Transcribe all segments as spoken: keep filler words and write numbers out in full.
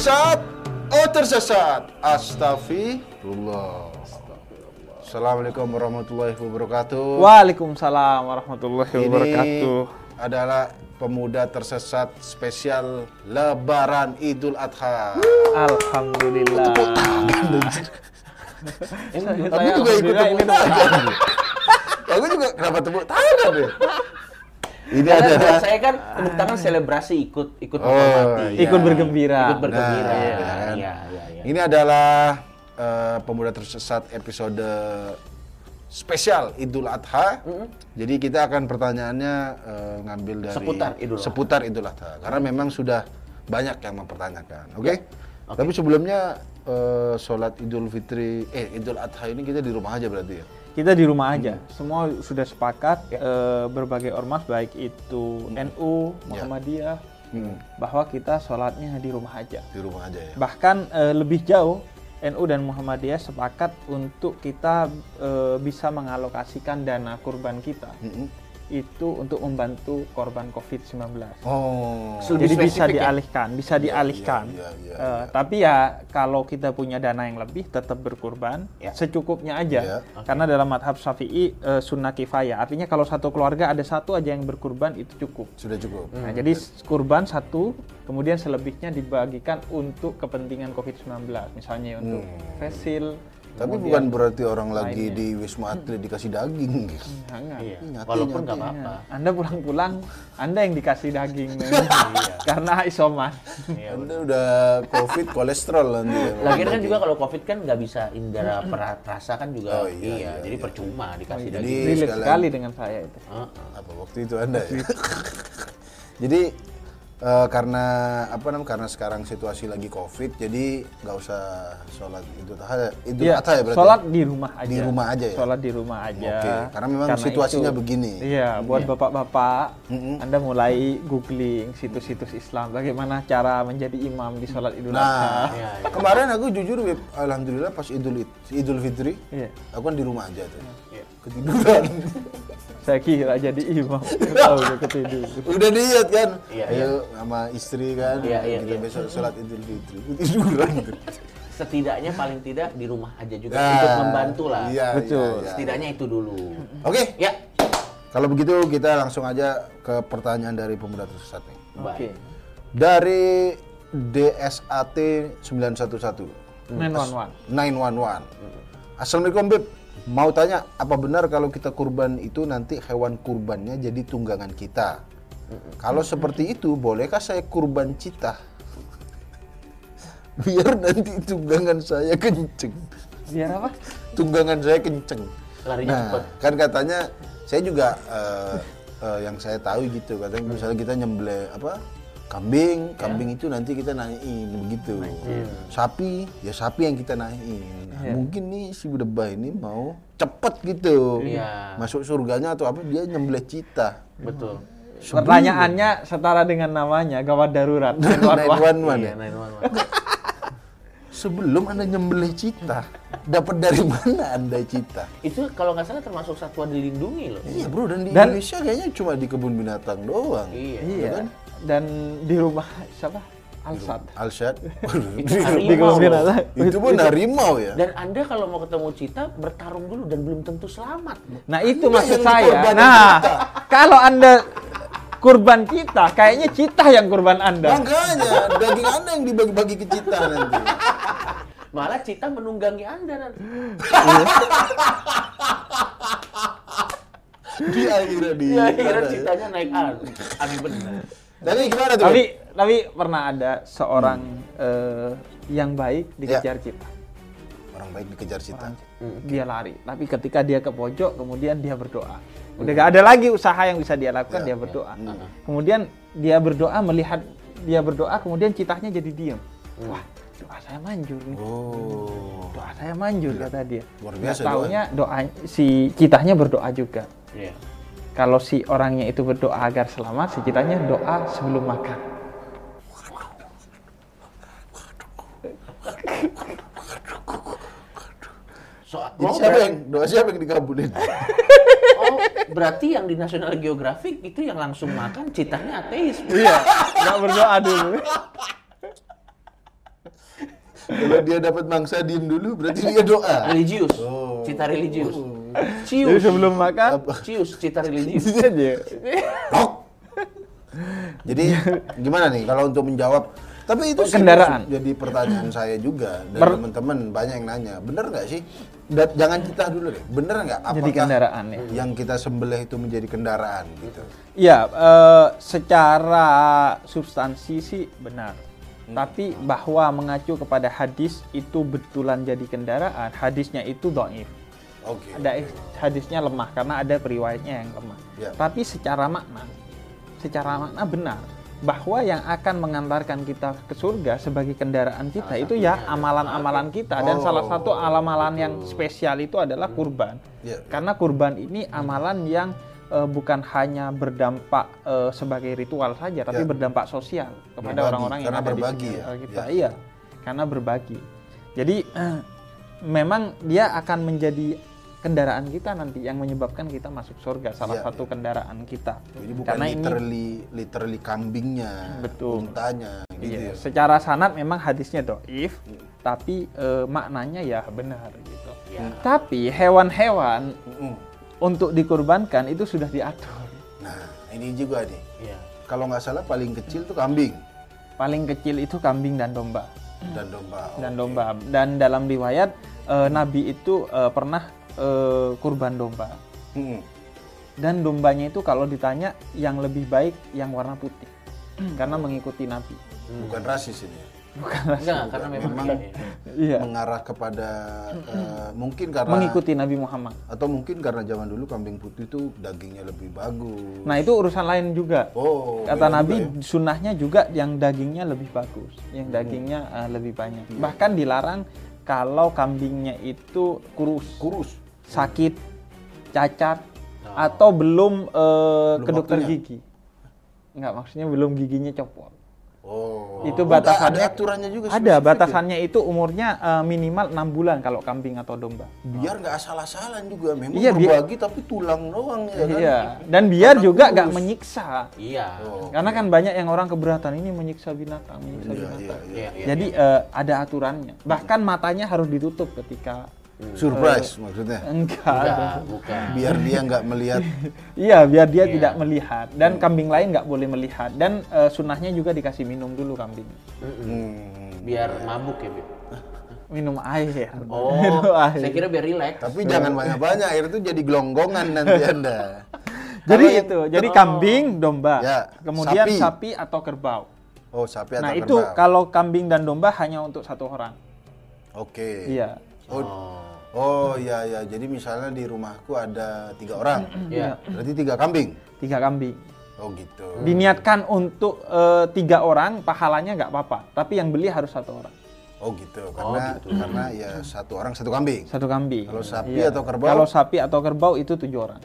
tersesat, oh tersesat. Astaghfirullah. Assalamualaikum warahmatullahi wabarakatuh. Waalaikumsalam warahmatullahi wabarakatuh. Ini adalah pemuda tersesat spesial Lebaran Idul Adha. Alhamdulillah. Aku juga ikut tepuk tangan. Aku juga kenapa tepuk tangan ya? Ini ada saya kan tepuk tangan selebrasi ikut ikut menghormati, ikut bergembira. Ikut bergembira. Iya, iya, iya. Ini adalah pemuda tersesat episode spesial Idul Adha. Mm-hmm. Jadi kita akan pertanyaannya uh, ngambil dari seputar Idul Adha. Seputar Idul Adha. Karena memang sudah banyak yang mempertanyakan. Oke? Okay? Okay. Tapi sebelumnya uh, sholat Idul Fitri eh Idul Adha ini kita di rumah aja berarti ya. Kita di rumah aja. Hmm. Semua sudah sepakat yeah. uh, berbagai ormas baik itu hmm. N U, Muhammadiyah yeah. hmm. bahwa kita sholatnya di rumah aja. Di rumah aja ya. Bahkan uh, lebih jauh N U dan Muhammadiyah sepakat untuk kita e, bisa mengalokasikan dana kurban kita mm-hmm. itu untuk membantu korban covid sembilan belas. Oh. Jadi bisa dialihkan, ya? bisa dialihkan. Ya, ya, ya, ya, e, ya. Tapi ya kalau kita punya dana yang lebih tetap berkurban ya. secukupnya aja. Ya. Okay. Karena dalam madhab Syafi'i e, sunnah kifayah. Artinya kalau satu keluarga ada satu aja yang berkurban itu cukup. Sudah cukup. Nah, hmm. jadi kurban satu. Kemudian selebihnya dibagikan untuk kepentingan covid sembilan belas, misalnya untuk hmm. fesil. Tapi bukan berarti orang lainnya. Lagi di Wisma Atlet dikasih daging. Enggak, iya. Walaupun nggak apa-apa. Anda pulang-pulang, Anda yang dikasih daging. Karena isoman. Anda udah covid kolesterol nanti. Lagian kan juga kalau covid kan nggak bisa indera perasa kan juga. Oh, iya, iya, iya, jadi iya. percuma dikasih oh, iya. daging. Jadi sekali, sekali dengan saya itu. Uh, uh. Apa waktu itu Anda ya? Jadi Uh, karena apa namanya karena sekarang situasi lagi covid jadi nggak usah sholat Idul Adha Idul Adha ya berarti sholat di rumah aja di rumah aja ya? Sholat di rumah aja okay. Karena memang karena situasinya itu, begini iya buat yeah. bapak-bapak mm-hmm. Anda mulai googling situs-situs Islam bagaimana cara menjadi imam di sholat Idul Adha nah ya, ya. Kemarin aku jujur alhamdulillah pas Idul Idul Fitri yeah. aku kan di rumah aja tuh yeah. ketiduran saya kira jadi imam udah ketiduran udah diet kan iya, iya. sama istri kan iya, iya, kita iya. besok sholat Idul Fitri ketiduran setidaknya paling tidak di rumah aja juga nah, ikut membantu lah iya, betul iya, iya. setidaknya itu dulu oke okay. ya kalau begitu kita langsung aja ke pertanyaan dari pemuda tersesat nih oke okay. dari D S A T sembilan satu satu nine one one nine one one Assalamualaikum Bib. Mau tanya, apa benar kalau kita kurban itu nanti hewan kurbannya jadi tunggangan kita? Kalau seperti itu, bolehkah saya kurban citah? Biar nanti tunggangan saya kenceng. Biar apa? Tunggangan saya kenceng. Larinya nah, cepat. Kan katanya, saya juga uh, uh, yang saya tahu gitu, katanya misalnya kita nyembelih apa? Kambing, kambing yeah. itu nanti kita naikin begitu. Yeah. Sapi, ya sapi yang kita naikin. Nah, yeah. mungkin nih si Budebah ini mau cepet gitu, yeah. masuk surganya atau apa dia nyembelih cita. Betul. Sebelum pertanyaannya setara dengan namanya gawat darurat. nine one one Sebelum Anda nyembelih cita, dapat dari mana Anda cita? Itu kalau nggak salah termasuk satwa dilindungi loh. Iya bro, dan di dan, Indonesia kayaknya cuma di kebun binatang doang. Iya. iya. Kan? Dan di rumah siapa? Alsat. Alsat. Itu harimau. Itu pun harimau ya. Dan Anda kalau mau ketemu cita bertarung dulu dan belum tentu selamat. Nah itu nah, maksud saya. Nah kita. Kalau Anda kurban cita, kayaknya cita yang kurban Anda. Makanya daging Anda yang dibagi-bagi ke cita nanti. Malah cita menunggangi Anda nanti. Di akhirnya di. Ya, akhirnya citanya naik an. Aneh benar. Tapi gimana tuh? Tapi, tapi pernah ada seorang hmm. uh, yang baik dikejar ya. cita. Orang baik dikejar cita. Hmm. Dia lari, tapi ketika dia ke pojok, kemudian dia berdoa. Hmm. Udah gak ada lagi usaha yang bisa dia lakukan, ya, dia berdoa. Ya. Hmm. Kemudian dia berdoa melihat dia berdoa, kemudian citanya jadi diam. Hmm. Wah, doa saya manjur nih. Oh. Doa saya manjur ya. kata dia. Luar biasa taunya doa. doa si citanya berdoa juga. Ya. Kalau si orangnya itu berdoa agar selamat, si citanya doa sebelum makan. So, jadi siapa yang doa siapa yang dikabulin? Oh, berarti yang di National Geographic itu yang langsung makan, citanya ateis. Iya, nggak berdoa dulu. Kalau dia dapat mangsa diem dulu berarti dia doa. Religius. Oh. Cita religius. Oh. Cius. Jadi sebelum makan, apa? Cius cita religius. Jadi gimana nih kalau untuk menjawab? Tapi itu kendaraan jadi pertanyaan saya juga dan Mer- teman-teman banyak yang nanya, bener nggak sih? Dan jangan kita dulu deh, bener nggak? Apakah kendaraan, ya? Yang kita sembelih itu menjadi kendaraan gitu? Ya, e, secara substansi sih benar. Hmm. Tapi bahwa mengacu kepada hadis itu betulan jadi kendaraan, hadisnya itu dhaif. Oke. Okay, ada okay. Hadisnya lemah karena ada periwayatnya yang lemah. Yeah. Tapi secara makna, secara makna benar. Bahwa yang akan mengantarkan kita ke surga sebagai kendaraan kita nah, itu ya amalan-amalan kita. Dan oh, salah satu amalan yang spesial itu adalah kurban. Yeah. Karena kurban ini amalan yang uh, bukan hanya berdampak uh, sebagai ritual saja, tapi yeah. berdampak sosial kepada berbagi, orang-orang yang ada berbagi, di sekitar ya. kita. Yeah. Iya, karena berbagi. Jadi uh, memang dia akan menjadi kendaraan kita nanti yang menyebabkan kita masuk surga, salah ya, satu ya. kendaraan kita. Jadi bukan karena literally, ini literally kambingnya, untanya. Gitu iya. ya. Secara sanad memang hadisnya dhaif, hmm. tapi e, maknanya ya benar gitu. Ya. Tapi hewan-hewan hmm. untuk dikurbankan itu sudah diatur. Nah ini juga nih, ya. kalau nggak salah paling kecil itu kambing. Paling kecil itu kambing dan domba. Dan domba. Okay. Dan domba. Dan dalam riwayat e, Nabi itu e, pernah Uh, kurban domba hmm. dan dombanya itu kalau ditanya yang lebih baik yang warna putih hmm. karena mengikuti Nabi. Bukan rasis ini. Bukan rasis. Enggak, karena memang, memang iya. mengarah kepada uh, mungkin karena mengikuti Nabi Muhammad atau mungkin karena zaman dulu kambing putih itu dagingnya lebih bagus. Nah itu urusan lain juga. Oh, kata Nabi ya. sunnahnya juga yang dagingnya lebih bagus, yang dagingnya hmm. uh, lebih banyak. Hmm. Bahkan dilarang kalau kambingnya itu kurus, kurus, sakit, cacat, nah. atau belum, uh, belum ke dokter waktunya. gigi, nggak maksudnya belum giginya copot. Oh. Itu batasannya. Ada aturannya juga. Ada batasannya ya? Itu umurnya uh, minimal enam bulan kalau kambing atau domba. Biar nggak oh. asal-asalan juga, memang iya, berbagi biar, tapi tulang doang ya. Iya. Kan? Dan biar karena juga nggak menyiksa. Iya. Oh, karena okay. kan banyak yang orang keberatan ini menyiksa binatang, menyiksa iya, binatang. Iya, iya, iya, Jadi iya. Uh, ada aturannya. Bahkan matanya harus ditutup ketika. Surprise uh, maksudnya? Enggak, enggak bukan. Biar dia enggak melihat. Iya, biar dia yeah. tidak melihat. Dan hmm. kambing lain enggak boleh melihat. Dan uh, sunnahnya juga dikasih minum dulu kambing. Hmm. Biar mabuk ya, Bib? Minum air. Oh, minum air. Saya kira biar rileks. Tapi so. jangan banyak-banyak, air itu jadi gelonggongan nanti Anda. Jadi Karena itu, jadi oh. kambing, domba. Ya. Kemudian sapi. sapi atau kerbau. Oh, sapi atau nah, kerbau. Nah, itu kalau kambing dan domba hanya untuk satu orang. Oke. Okay. Iya. Oh. oh. Oh iya ya, jadi misalnya di rumahku ada tiga orang, ya. berarti tiga kambing. Tiga kambing. Oh gitu. Diniatkan untuk e, tiga orang, pahalanya nggak apa-apa, tapi yang beli harus satu orang. Oh gitu, karena oh, gitu. karena ya satu orang satu kambing. Satu kambing. Kalau sapi ya. atau kerbau? Kalau sapi atau kerbau itu tujuh orang.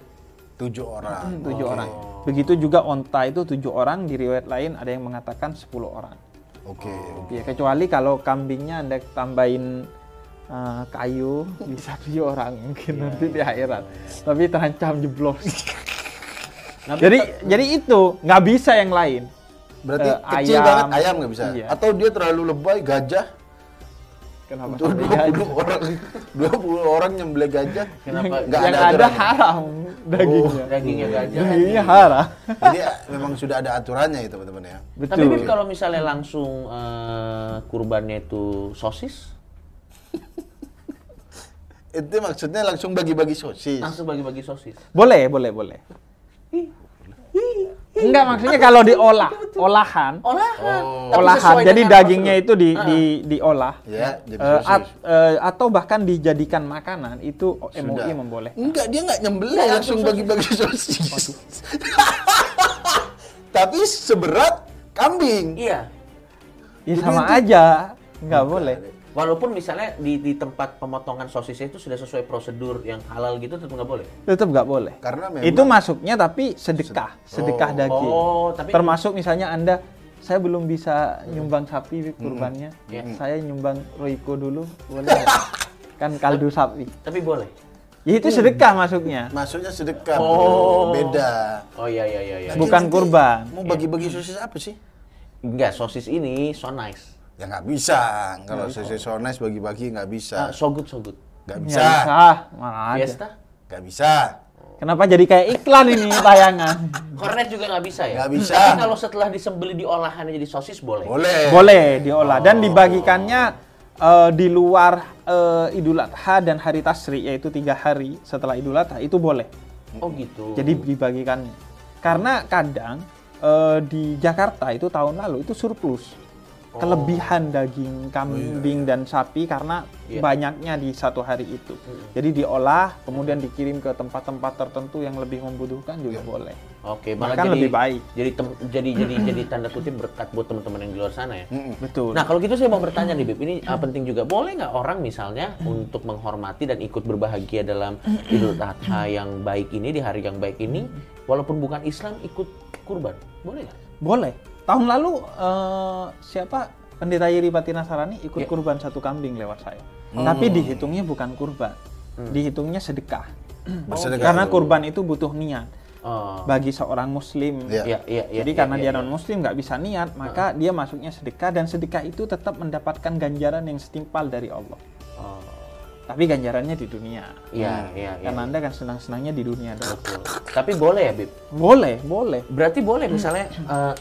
Tujuh orang. Hmm, tujuh okay. orang. Begitu juga onta itu tujuh orang. Di riwayat lain ada yang mengatakan sepuluh orang. Oke. Okay, okay. Ya kecuali kalau kambingnya Anda tambahin. Uh, kayu bisa tujuh orang mungkin yeah. nanti di akhirat, tapi terancam jeblos. jadi jadi itu nggak bisa yang lain. Berarti uh, kecil ayam, banget ayam nggak bisa. Iya. Atau dia terlalu lebay gajah. Kenapa? Untuk dua puluh orang nyembelih gajah. Kenapa? Yang, yang ada, ada haram dagingnya. Oh, dagingnya gajah. Dagingnya haram. Jadi memang sudah ada aturannya ya teman-teman ya. Betul. Tapi Bip, kalau misalnya langsung uh, kurbannya itu sosis. Itu maksudnya langsung bagi-bagi sosis. Langsung bagi-bagi sosis. Boleh, boleh, boleh. Enggak maksudnya kalau diolah, olahan. Olahan. Oh. Olahan. Jadi dagingnya itu di, di diolah. Ya, jadi sosis. Uh, at, uh, atau bahkan dijadikan makanan itu M U I membolehkan. Enggak, dia enggak nyembelih ya, langsung sosis. Bagi-bagi sosis. Tapi seberat kambing. Iya. Ya, sama itu aja. Enggak boleh. Walaupun misalnya di, di tempat pemotongan sosisnya itu sudah sesuai prosedur yang halal gitu, tetap nggak boleh? Tetap nggak boleh. Karena memang itu masuknya tapi sedekah, sedekah oh. daging. Oh, tapi termasuk misalnya Anda, saya belum bisa nyumbang sapi kurbannya, mm-hmm. yeah. saya nyumbang roiko dulu, boleh kan kaldu sapi. Tapi boleh? Ya itu sedekah masuknya. Masuknya sedekah, oh. beda. Oh iya iya iya. Bukan kurban. Mau bagi-bagi sosis apa sih? Enggak, sosis ini so nice. Ya nggak bisa. Kalau sesesones bagi-bagi nggak bisa. Sogut sogut. Nggak bisa. Fiesta? Nggak bisa. Kenapa jadi kayak iklan ini tayangan? Kornet juga nggak bisa ya? Nggak bisa. Tapi kalau setelah disembeli diolahannya jadi sosis boleh? Boleh. Boleh diolah. Dan dibagikannya uh, di luar uh, Idul Adha dan hari Tasyrik, yaitu tiga hari setelah Idul Adha, itu boleh. Oh gitu. Jadi dibagikannya. Karena kadang uh, di Jakarta itu tahun lalu itu surplus. Oh. Kelebihan daging kambing oh, iya. dan sapi karena iya. banyaknya di satu hari itu. Iya. Jadi diolah, kemudian dikirim ke tempat-tempat tertentu yang lebih membutuhkan juga iya. boleh. Oke, malah jadi lebih baik. Jadi jadi jadi jadi tanda kutip berkat buat teman-teman yang di luar sana ya. Betul. Nah, kalau gitu saya mau bertanya nih, Bib. Ini uh, penting juga. Boleh nggak orang misalnya untuk menghormati dan ikut berbahagia dalam Idul Adha yang baik ini, di hari yang baik ini, walaupun bukan Islam, ikut kurban? Boleh nggak? Boleh. Tahun lalu uh, siapa pendeta Yiripati Nasarani ikut yeah. kurban satu kambing lewat saya, hmm. tapi dihitungnya bukan kurban, hmm. dihitungnya sedekah. Oh, karena kurban itu butuh niat oh. bagi seorang Muslim. Yeah. Yeah, yeah, yeah, Jadi yeah, karena yeah, dia yeah. non Muslim nggak bisa niat, maka uh. dia masuknya sedekah dan sedekah itu tetap mendapatkan ganjaran yang setimpal dari Allah. Oh. Tapi ganjarannya di dunia. Iya, iya, iya. Karena Anda kan senang-senangnya di dunia. Betul. Tapi boleh ya, Bib? Boleh, boleh. Berarti boleh misalnya. Uh,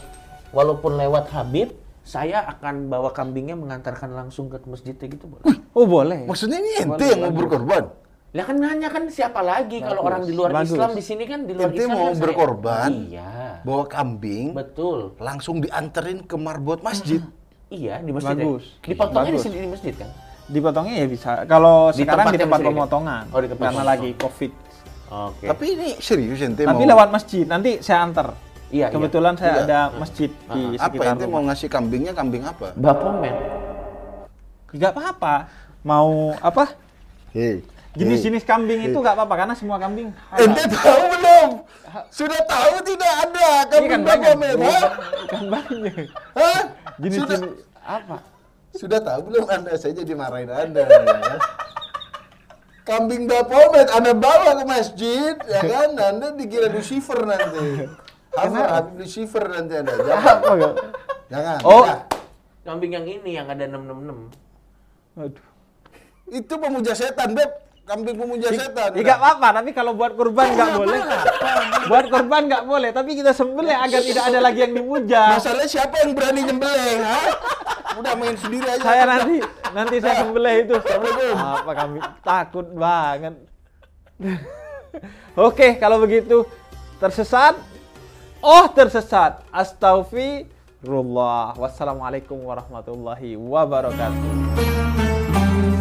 Walaupun lewat Habib, saya akan bawa kambingnya mengantarkan langsung ke masjid gitu boleh? Oh boleh. Maksudnya ini ente yang mau berkorban? Lah kan nanya kan siapa lagi kalau orang di luar Bagus. Islam di sini kan di luar ente Islam. Ente mau kan berkorban, iya. bawa kambing, betul. Langsung dianterin ke marbot masjid. Iya di masjid. Bagus. Ya? Dipotongnya Bagus. Di sini di masjid kan? Dipotongnya ya bisa. Kalau di sekarang di tempat pemotongan, oh, di tempat karena pemotongan. Lagi COVID. Okay. Tapi ini serius ente mau? Tapi lewat masjid. Nanti saya antar. Iya, kebetulan iya. saya iya. ada masjid uh, di sekitar rumah. Apa ente mau ngasih kambingnya, kambing apa? Bapomen. Gak apa-apa. Mau apa? Hei. Jenis-jenis kambing hey. Itu gak apa-apa karena semua kambing. Ente tahu belum? Sudah tahu tidak ada kambing bapomen? Kambangnya. Hah? Jenis-jenis apa? Sudah tahu belum Anda? Saya jadi marahin Anda. Ya. Kambing bapomen Anda bawa ke masjid, ya kan? Anda dikira Lucifer nanti. Apa? Lucifer nanti ada. Jangan. Jangan. Oh. Ya. Kambing yang ini yang ada enam enam enam. Aduh. Itu pemuja setan, Beb. Kambing pemuja I, setan. Enggak apa-apa, tapi kalau buat kurban enggak boleh. Buat kurban enggak boleh, tapi kita sembelih agar tidak ada lagi yang dimuja. Masalahnya siapa yang berani nyembelih, ha? Udah main sendiri aja. Saya nanti nanti saya sembelih itu. Apa kami takut banget. Oke, kalau begitu tersesat. Oh tersesat. Astaghfirullah. Wassalamualaikum warahmatullahi wabarakatuh.